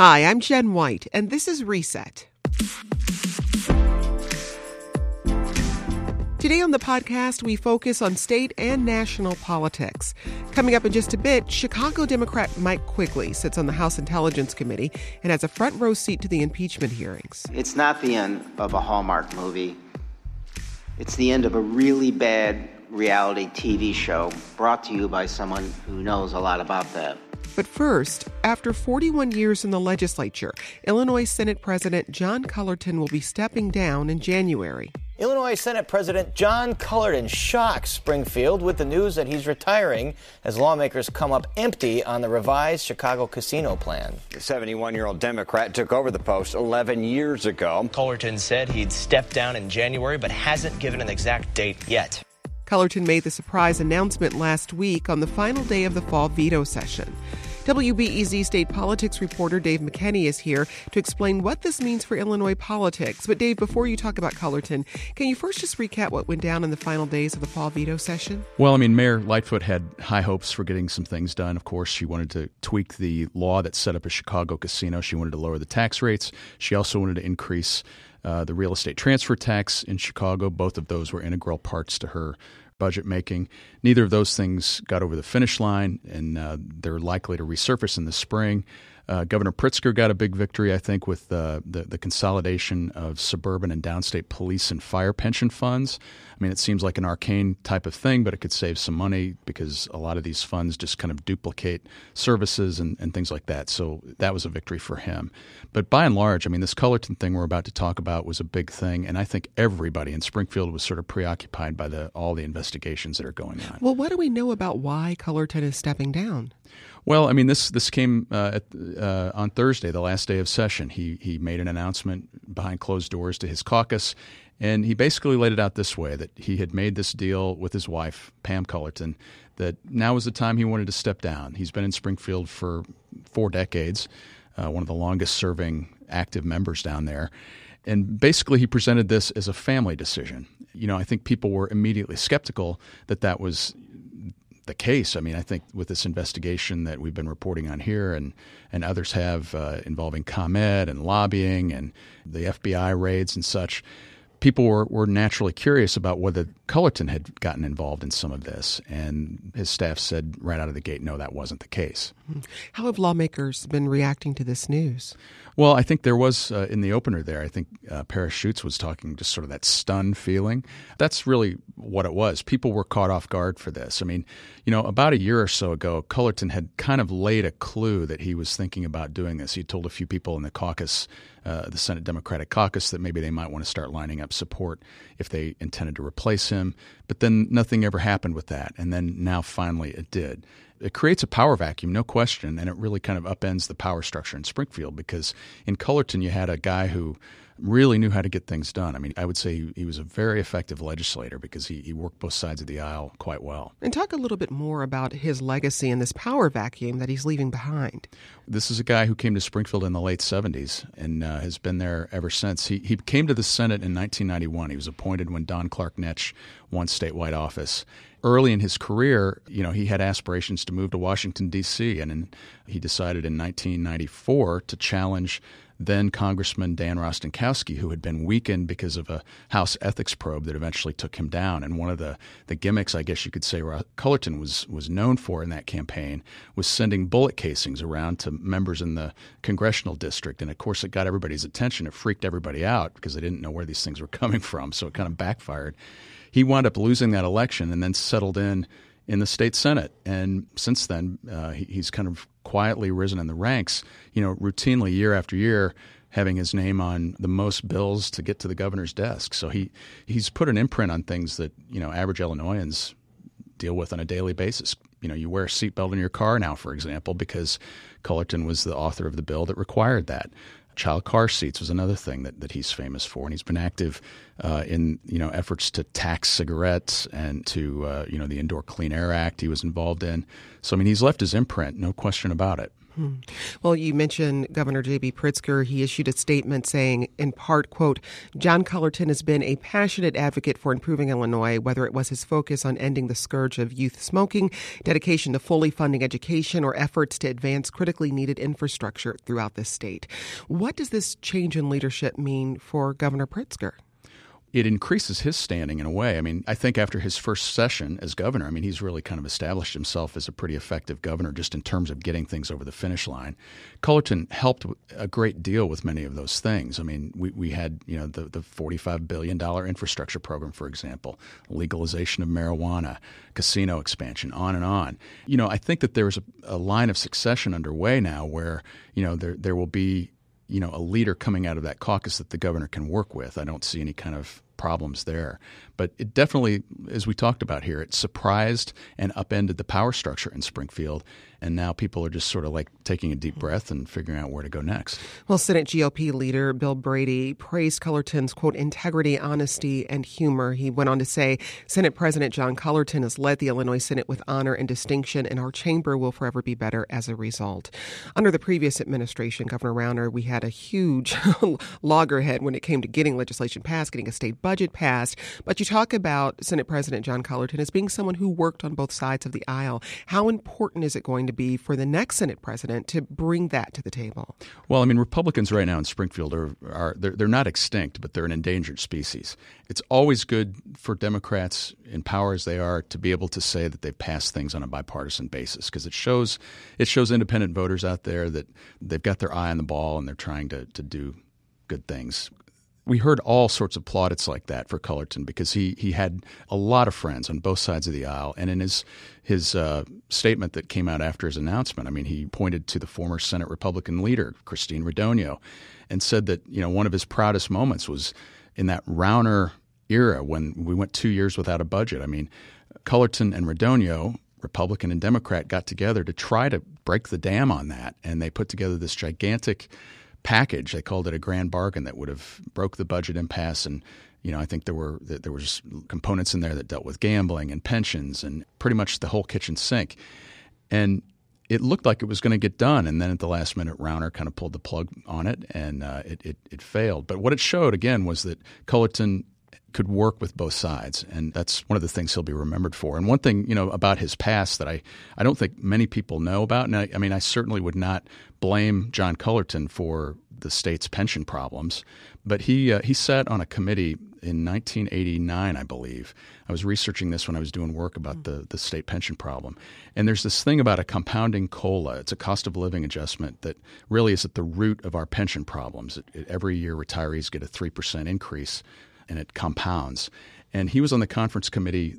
Hi, I'm Jen White, and this is Reset. Today on the podcast, we focus on state and national politics. Coming up in just a bit, Chicago Democrat Mike Quigley sits on the House Intelligence Committee and has a front row seat to the impeachment hearings. It's not the end of a Hallmark movie. It's the end of a really bad reality TV show brought to you by someone who knows a lot about that. But first, after 41 years in the legislature, Illinois Senate President John Cullerton will be stepping down in January. Illinois Senate President John Cullerton shocked Springfield with the news that he's retiring as lawmakers come up empty on the revised Chicago casino plan. The 71-year-old Democrat took over the post 11 years ago. Cullerton said he'd step down in January, but hasn't given an exact date yet. Cullerton made the surprise announcement last week on the final day of the fall veto session. WBEZ state politics reporter Dave McKenna is here to explain what this means for Illinois politics. But Dave, before you talk about Cullerton, can you first just recap what went down in the final days of the fall veto session? Well, I mean, Mayor Lightfoot had high hopes for getting some things done. Of course, she wanted to tweak the law that set up a Chicago casino. She wanted to lower the tax rates. She also wanted to increase the real estate transfer tax in Chicago. Both of those were integral parts to her budget making. Neither of those things got over the finish line, and they're likely to resurface in the spring. Governor Pritzker got a big victory, I think, with the consolidation of suburban and downstate police and fire pension funds. I mean, it seems like an arcane type of thing, but it could save some money because a lot of these funds just kind of duplicate services and things like that. So that was a victory for him. But by and large, I mean, this Cullerton thing we're about to talk about was a big thing, and I think everybody in Springfield was sort of preoccupied by all the investigations that are going on. Well, what do we know about why Cullerton is stepping down? Well, I mean, this came on Thursday, the last day of session. He made an announcement behind closed doors to his caucus, and he basically laid it out this way, that he had made this deal with his wife, Pam Cullerton, that now was the time he wanted to step down. He's been in Springfield for 4 decades, one of the longest-serving active members down there. And basically, he presented this as a family decision. You know, I think people were immediately skeptical that that was the case. I mean, I think with this investigation that we've been reporting on here and others have involving ComEd and lobbying and the FBI raids and such, people were naturally curious about whether Cullerton had gotten involved in some of this. And his staff said right out of the gate, no, that wasn't the case. How have lawmakers been reacting to this news? Well, I think there was, in the opener there, I think Paris Schutz was talking just sort of that stunned feeling. That's really what it was. People were caught off guard for this. I mean, you know, about a year or so ago, Cullerton had kind of laid a clue that he was thinking about doing this. He told a few people in the caucus, the Senate Democratic caucus, that maybe they might want to start lining up support if they intended to replace him. But then nothing ever happened with that. And then now finally it did. It creates a power vacuum, no question, and it really kind of upends the power structure in Springfield, because in Cullerton you had a guy who really knew how to get things done. I mean, I would say he was a very effective legislator because he worked both sides of the aisle quite well. And talk a little bit more about his legacy and this power vacuum that he's leaving behind. This is a guy who came to Springfield in the late 70s and has been there ever since. He came to the Senate in 1991. He was appointed when Don Clark Netsch won statewide office. Early in his career, you know, he had aspirations to move to Washington, D.C., and he decided in 1994 to challenge then-Congressman Dan Rostenkowski, who had been weakened because of a House ethics probe that eventually took him down. And one of the gimmicks, I guess you could say, Cullerton was known for in that campaign was sending bullet casings around to members in the congressional district. And, of course, it got everybody's attention. It freaked everybody out because they didn't know where these things were coming from, so it kind of backfired. He wound up losing that election and then settled in the state Senate. And since then, he's kind of quietly risen in the ranks, you know, routinely year after year, having his name on the most bills to get to the governor's desk. So he's put an imprint on things that, you know, average Illinoisans deal with on a daily basis. You know, you wear a seatbelt in your car now, for example, because Cullerton was the author of the bill that required that. Child car seats was another thing that he's famous for, and he's been active in, you know, efforts to tax cigarettes and to the Indoor Clean Air Act he was involved in. So I mean, he's left his imprint, no question about it. Well, you mentioned Governor J.B. Pritzker. He issued a statement saying, in part, quote, John Cullerton has been a passionate advocate for improving Illinois, whether it was his focus on ending the scourge of youth smoking, dedication to fully funding education, or efforts to advance critically needed infrastructure throughout the state. What does this change in leadership mean for Governor Pritzker? It increases his standing in a way. I mean, I think after his first session as governor, I mean, he's really kind of established himself as a pretty effective governor just in terms of getting things over the finish line. Cullerton helped a great deal with many of those things. I mean, we had, you know, the $45 billion infrastructure program, for example, legalization of marijuana, casino expansion, on and on. You know, I think that there's a line of succession underway now where, you know, there will be, you know, a leader coming out of that caucus that the governor can work with. I don't see any kind of problems there. But it definitely, as we talked about here, it surprised and upended the power structure in Springfield. And now people are just sort of like taking a deep breath and figuring out where to go next. Well, Senate GOP leader Bill Brady praised Cullerton's, quote, integrity, honesty, and humor. He went on to say, Senate President John Cullerton has led the Illinois Senate with honor and distinction, and our chamber will forever be better as a result. Under the previous administration, Governor Rauner, we had a huge loggerhead when it came to getting legislation passed, getting a state budget passed. But you talk about Senate President John Cullerton as being someone who worked on both sides of the aisle. How important is it going to be for the next Senate president to bring that to the table? Well, I mean, Republicans right now in Springfield they're not extinct, but they're an endangered species. It's always good for Democrats in power as they are to be able to say that they've passed things on a bipartisan basis, because it shows independent voters out there that they've got their eye on the ball and they're trying to do good things. We heard all sorts of plaudits like that for Cullerton because he had a lot of friends on both sides of the aisle. And in his statement that came out after his announcement, I mean, he pointed to the former Senate Republican leader, Christine Radogno, and said that, you know, one of his proudest moments was in that Rauner era when we went 2 years without a budget. I mean, Cullerton and Radogno, Republican and Democrat, got together to try to break the dam on that. And they put together this gigantic package. They called it a grand bargain that would have broke the budget impasse. And, you know, I think there was components in there that dealt with gambling and pensions and pretty much the whole kitchen sink. And it looked like it was going to get done. And then at the last minute, Rauner kind of pulled the plug on it and it failed. But what it showed, again, was that Cullerton could work with both sides. And that's one of the things he'll be remembered for. And one thing, you know, about his past that I don't think many people know about, and I mean, I certainly would not blame John Cullerton for the state's pension problems, but he sat on a committee in 1989, I believe. I was researching this when I was doing work about the state pension problem. And there's this thing about a compounding COLA. It's a cost of living adjustment that really is at the root of our pension problems. Every year, retirees get a 3% increase, and it compounds. And he was on the conference committee,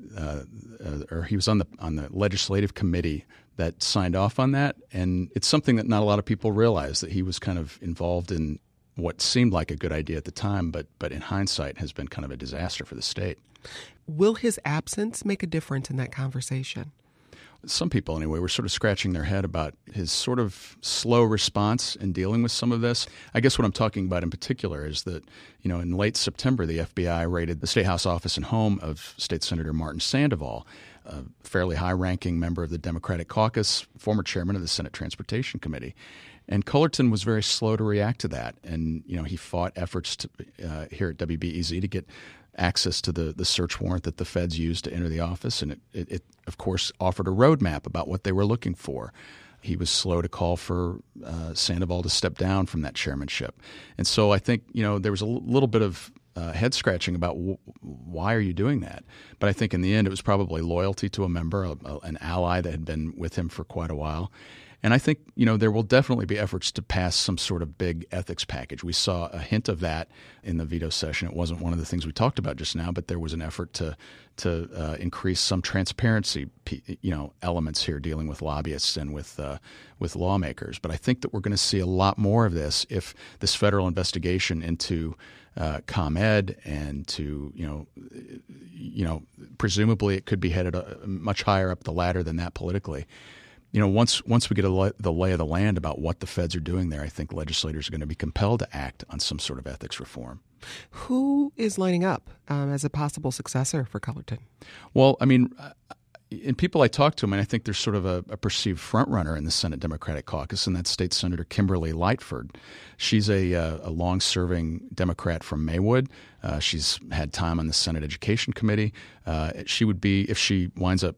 or he was on the legislative committee that signed off on that. And it's something that not a lot of people realize, that he was kind of involved in what seemed like a good idea at the time, but in hindsight has been kind of a disaster for the state. Will his absence make a difference in that conversation? Some people, anyway, were sort of scratching their head about his sort of slow response in dealing with some of this. I guess what I'm talking about in particular is that, you know, in late September, the FBI raided the State House office and home of State Senator Martin Sandoval, a fairly high-ranking member of the Democratic caucus, former chairman of the Senate Transportation Committee. And Cullerton was very slow to react to that. And, you know, he fought efforts to, here at WBEZ to get access to the search warrant that the feds used to enter the office. And it, of course, offered a roadmap about what they were looking for. He was slow to call for Sandoval to step down from that chairmanship. And so I think, you know, there was a little bit of head-scratching about why are you doing that? But I think in the end it was probably loyalty to a member, an ally that had been with him for quite a while. And I think, you know, there will definitely be efforts to pass some sort of big ethics package. We saw a hint of that in the veto session. It wasn't one of the things we talked about just now, but there was an effort to increase some transparency, you know, elements here dealing with lobbyists and with lawmakers. But I think that we're going to see a lot more of this if this federal investigation into ComEd and to, you know, presumably it could be headed much higher up the ladder than that politically. You know, once we get the lay of the land about what the feds are doing there, I think legislators are going to be compelled to act on some sort of ethics reform. Who is lining up as a possible successor for Cullerton? Well, I mean, and people I talk to, I mean, I think there's sort of a perceived front-runner in the Senate Democratic Caucus, and that's State Senator Kimberly Lightford. She's a long-serving Democrat from Maywood. She's had time on the Senate Education Committee. She would be, if she winds up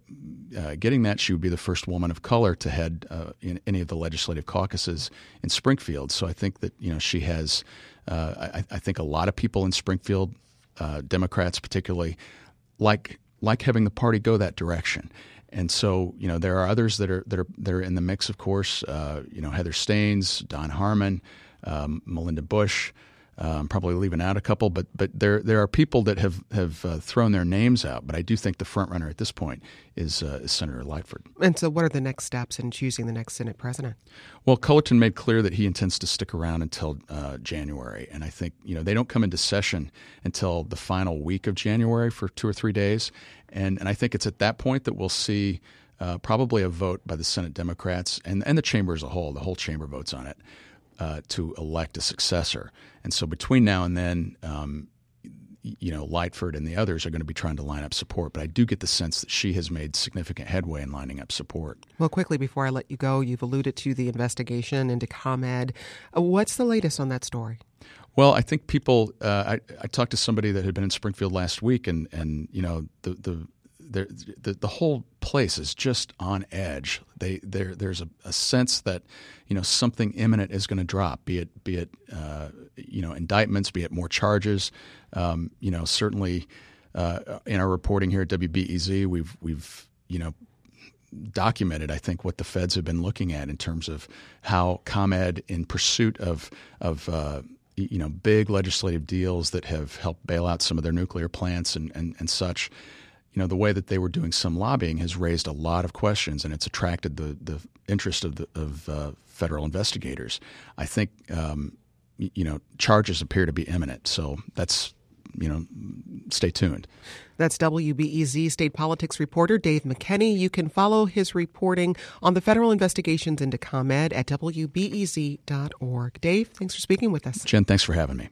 getting that, she would be the first woman of color to head in any of the legislative caucuses in Springfield. So I think that, you know, she has, I think a lot of people in Springfield, Democrats particularly, like having the party go that direction. And so, you know, there are others that are in the mix, of course, you know, Heather Staines, Don Harmon, Melinda Bush, I'm probably leaving out a couple, but there are people that have thrown their names out. But I do think the front runner at this point is Senator Lightford. And so what are the next steps in choosing the next Senate president? Well, Cullerton made clear that he intends to stick around until January. And I think, you know, they don't come into session until the final week of January for 2 or 3 days. And I think it's at that point that we'll see probably a vote by the Senate Democrats and the chamber as a whole. The whole chamber votes on it. To elect a successor. And so between now and then, you know, Lightford and the others are going to be trying to line up support. But I do get the sense that she has made significant headway in lining up support. Well, quickly before I let you go, you've alluded to the investigation into ComEd. What's the latest on that story? Well, I think people I talked to somebody that had been in Springfield last week, and you know, the whole place is just on edge. There's a sense that, you know, something imminent is going to drop, be it you know, indictments, be it more charges. You know, certainly in our reporting here at WBEZ, we've you know, documented, I think, what the feds have been looking at in terms of how ComEd, in pursuit of you know, big legislative deals that have helped bail out some of their nuclear plants and such. You know, the way that they were doing some lobbying has raised a lot of questions, and it's attracted the interest of federal investigators. I think, you know, charges appear to be imminent. So that's, you know, stay tuned. That's WBEZ state politics reporter Dave McKenna. You can follow his reporting on the federal investigations into ComEd at WBEZ.org. Dave, thanks for speaking with us. Jen, thanks for having me.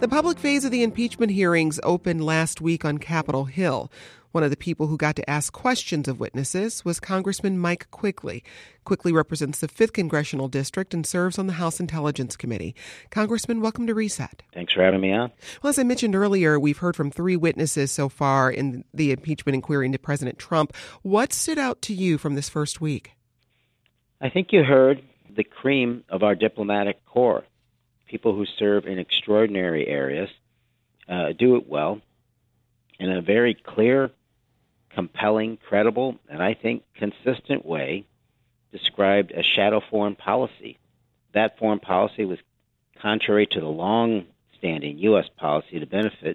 The public phase of the impeachment hearings opened last week on Capitol Hill. One of the people who got to ask questions of witnesses was Congressman Mike Quigley. Quigley represents the 5th Congressional District and serves on the House Intelligence Committee. Congressman, welcome to Reset. Thanks for having me on. Well, as I mentioned earlier, we've heard from 3 witnesses so far in the impeachment inquiry into President Trump. What stood out to you from this first week? I think you heard the cream of our diplomatic corps. People who serve in extraordinary areas, do it well in a very clear, compelling, credible, and I think consistent way, described a shadow foreign policy. That foreign policy was contrary to the long-standing U.S. policy to benefit the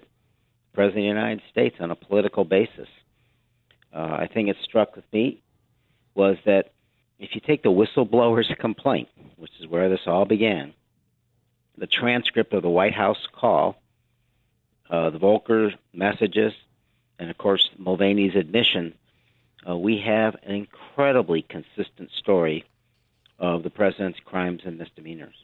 President of the United States on a political basis. I think it struck with me was that if you take the whistleblower's complaint, which is where this all began, the transcript of the White House call, the Volcker messages, and, of course, Mulvaney's admission, we have an incredibly consistent story of the president's crimes and misdemeanors.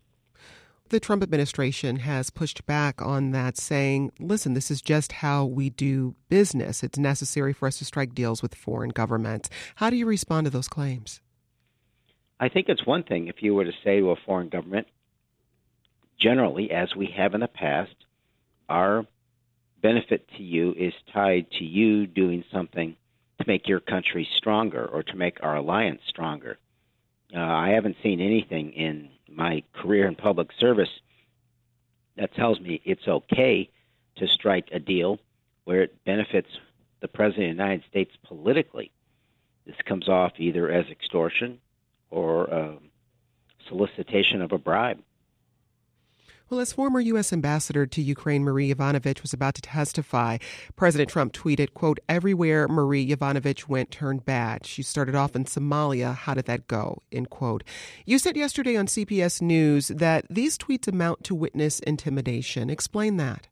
The Trump administration has pushed back on that, saying, listen, this is just how we do business. It's necessary for us to strike deals with foreign governments. How do you respond to those claims? I think it's one thing if you were to say to a foreign government, generally, as we have in the past, our benefit to you is tied to you doing something to make your country stronger or to make our alliance stronger. I haven't seen anything in my career in public service that tells me it's okay to strike a deal where it benefits the President of the United States politically. This comes off either as extortion or solicitation of a bribe. Well, as former U.S. Ambassador to Ukraine, Marie Yovanovitch, was about to testify, President Trump tweeted, quote, everywhere Marie Yovanovitch went turned bad. She started off in Somalia. How did that go? End quote. You said yesterday on CBS News that these tweets amount to witness intimidation. Explain that.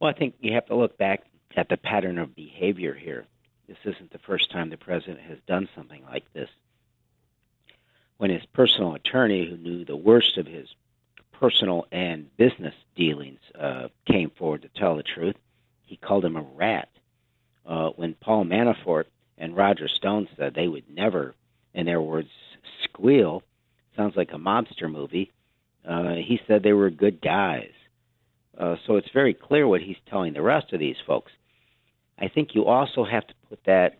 Well, I think you have to look back at the pattern of behavior here. This isn't the first time the president has done something like this. When his personal attorney, who knew the worst of his personal and business dealings came forward to tell the truth. He called him a rat. When Paul Manafort and Roger Stone said they would never, in their words, squeal, sounds like a mobster movie, he said they were good guys. So it's very clear what he's telling the rest of these folks. I think you also have to put that,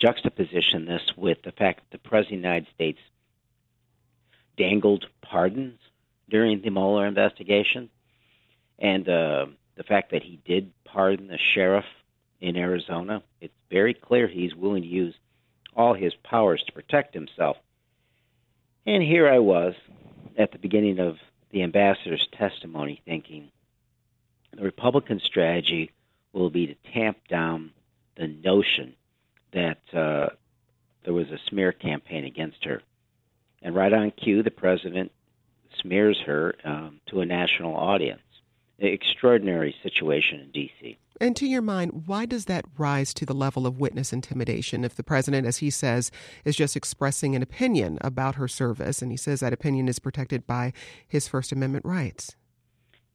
juxtaposition this with the fact that the President of the United States dangled pardons during the Mueller investigation, and the fact that he did pardon the sheriff in Arizona. It's very clear he's willing to use all his powers to protect himself. And here I was at the beginning of the ambassador's testimony thinking the Republican strategy will be to tamp down the notion that there was a smear campaign against her. And right on cue, the president smears her to a national audience. An extraordinary situation in D.C. And to your mind, why does that rise to the level of witness intimidation if the president, as he says, is just expressing an opinion about her service, and he says that opinion is protected by his First Amendment rights?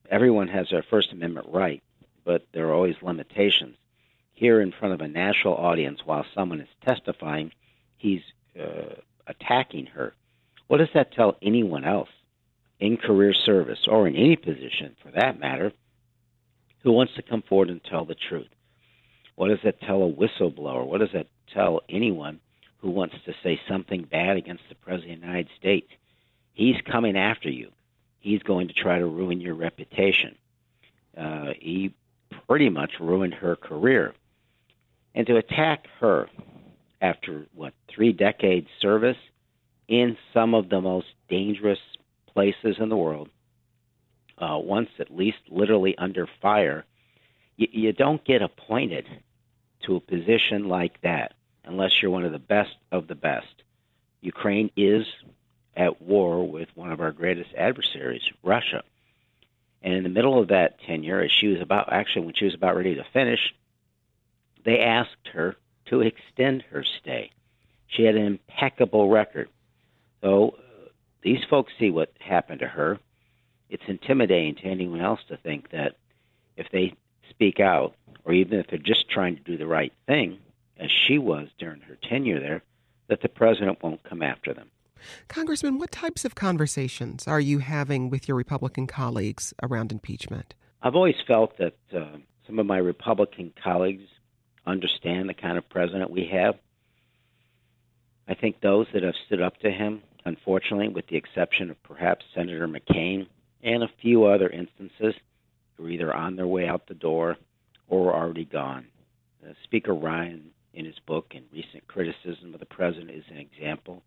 Everyone has their First Amendment right, but there are always limitations. Here in front of a national audience while someone is testifying, he's attacking her. What does that tell anyone else in career service or in any position, for that matter, who wants to come forward and tell the truth? What does that tell a whistleblower? What does that tell anyone who wants to say something bad against the President of the United States? He's coming after you. He's going to try to ruin your reputation. He pretty much ruined her career. And to attack her after, 3 decades service in some of the most dangerous places in the world, once at least literally under fire, you don't get appointed to a position like that unless you're one of the best of the best. Ukraine is at war with one of our greatest adversaries, Russia. And in the middle of that tenure, when she was about ready to finish, they asked her to extend her stay. She had an impeccable record. So these folks see what happened to her. It's intimidating to anyone else to think that if they speak out, or even if they're just trying to do the right thing, as she was during her tenure there, that the president won't come after them. Congressman, what types of conversations are you having with your Republican colleagues around impeachment? I've always felt that some of my Republican colleagues understand the kind of president we have. I think those that have stood up to him, unfortunately, with the exception of perhaps Senator McCain and a few other instances, are either on their way out the door or already gone. Speaker Ryan, in his book, and recent criticism of the president is an example.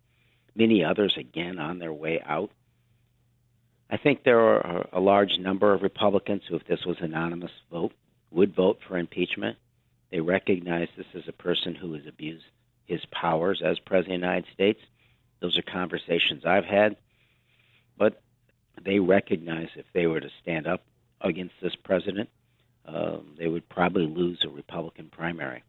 Many others, again, on their way out. I think there are a large number of Republicans who, if this was anonymous vote, would vote for impeachment. They recognize this as a person who has abused his powers as President of the United States. Those are conversations I've had. But they recognize if they were to stand up against this president, they would probably lose a Republican primary.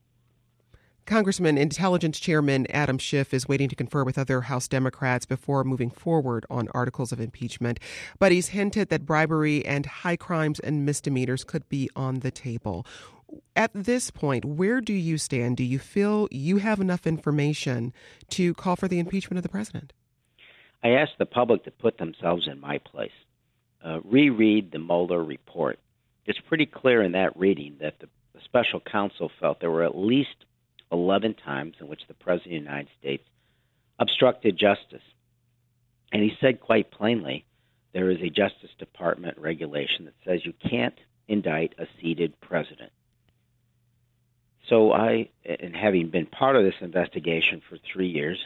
Congressman, Intelligence Chairman Adam Schiff is waiting to confer with other House Democrats before moving forward on articles of impeachment, but he's hinted that bribery and high crimes and misdemeanors could be on the table. At this point, where do you stand? Do you feel you have enough information to call for the impeachment of the president? I ask the public to put themselves in my place. Reread the Mueller report. It's pretty clear in that reading that the special counsel felt there were at least 11 times in which the President of the United States obstructed justice. And he said quite plainly, there is a Justice Department regulation that says you can't indict a seated president. So I, and having been part of this investigation for 3 years,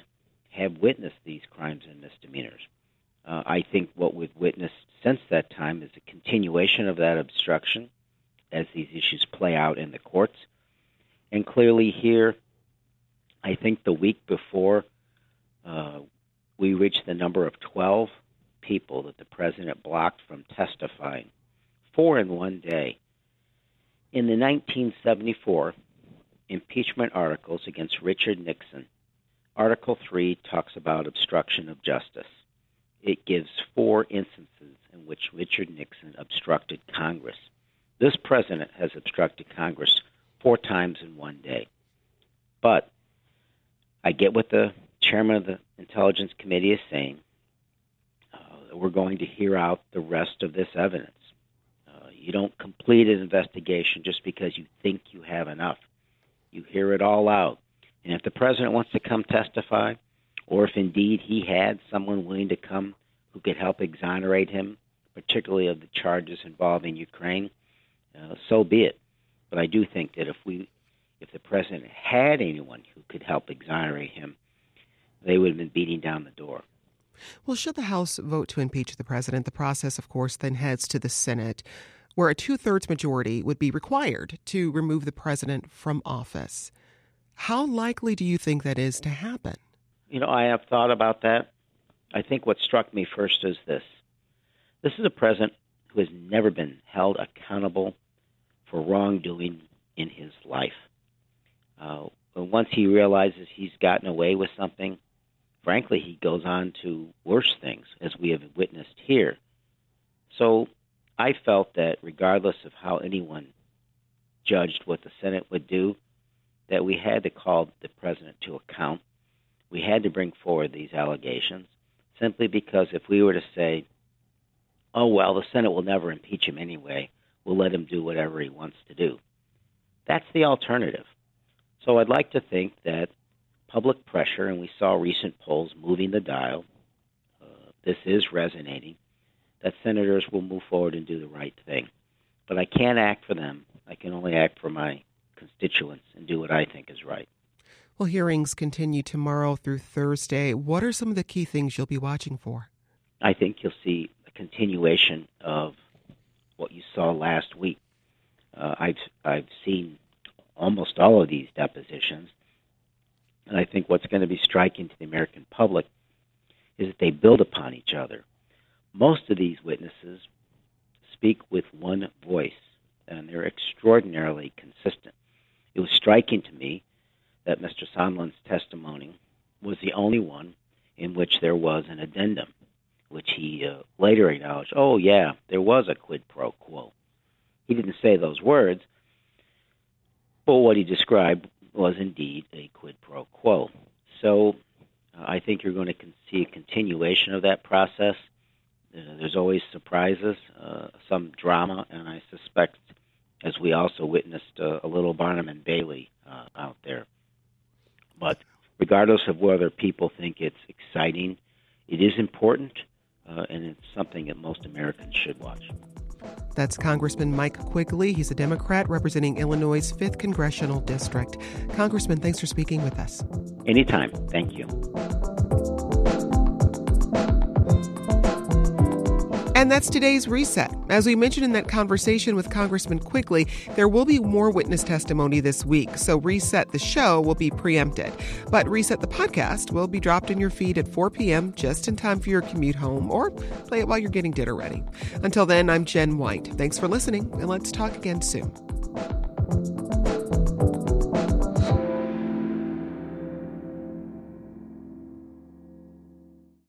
have witnessed these crimes and misdemeanors. I think what we've witnessed since that time is a continuation of that obstruction as these issues play out in the courts. And clearly here, I think the week before, we reached the number of 12 people that the president blocked from testifying, 4 in one day. In the 1974 impeachment articles against Richard Nixon, Article 3 talks about obstruction of justice. It gives 4 instances in which Richard Nixon obstructed Congress. This president has obstructed Congress 4 times in one day. But I get what the chairman of the Intelligence Committee is saying. We're going to hear out the rest of this evidence. You don't complete an investigation just because you think you have enough. You hear it all out. And if the president wants to come testify, or if indeed he had someone willing to come who could help exonerate him, particularly of the charges involving Ukraine, so be it. But I do think that if the president had anyone who could help exonerate him, they would have been beating down the door. Well, should the House vote to impeach the president, the process, of course, then heads to the Senate, where a 2/3 majority would be required to remove the president from office. How likely do you think that is to happen? You know, I have thought about that. I think what struck me first is this. This is a president who has never been held accountable for wrongdoing in his life. Once he realizes he's gotten away with something, frankly, he goes on to worse things, as we have witnessed here. So I felt that regardless of how anyone judged what the Senate would do, that we had to call the president to account. We had to bring forward these allegations, simply because if we were to say, oh, well, the Senate will never impeach him anyway, we'll let him do whatever he wants to do, that's the alternative. So I'd like to think that public pressure, and we saw recent polls moving the dial, this is resonating, that senators will move forward and do the right thing. But I can't act for them. I can only act for my constituents and do what I think is right. Well, hearings continue tomorrow through Thursday. What are some of the key things you'll be watching for? I think you'll see a continuation of what you saw last week. I've seen almost all of these depositions, and I think what's going to be striking to the American public is that they build upon each other. Most of these witnesses speak with one voice, and they're extraordinarily consistent. It was striking to me that Mr. Sondland's testimony was the only one in which there was an addendum, which he later acknowledged, oh, yeah, there was a quid pro quo. He didn't say those words, but what he described was indeed a quid pro quo. So I think you're going to see a continuation of that process. There's always surprises, some drama, and I suspect, as we also witnessed, a little Barnum and Bailey out there. But regardless of whether people think it's exciting, it is important, and it's something that most Americans should watch. That's Congressman Mike Quigley. He's a Democrat representing Illinois' 5th Congressional District. Congressman, thanks for speaking with us. Anytime. Thank you. And that's today's Reset. As we mentioned in that conversation with Congressman Quigley, there will be more witness testimony this week, so Reset the show will be preempted. But Reset the podcast will be dropped in your feed at 4 p.m. just in time for your commute home, or play it while you're getting dinner ready. Until then, I'm Jen White. Thanks for listening, and let's talk again soon.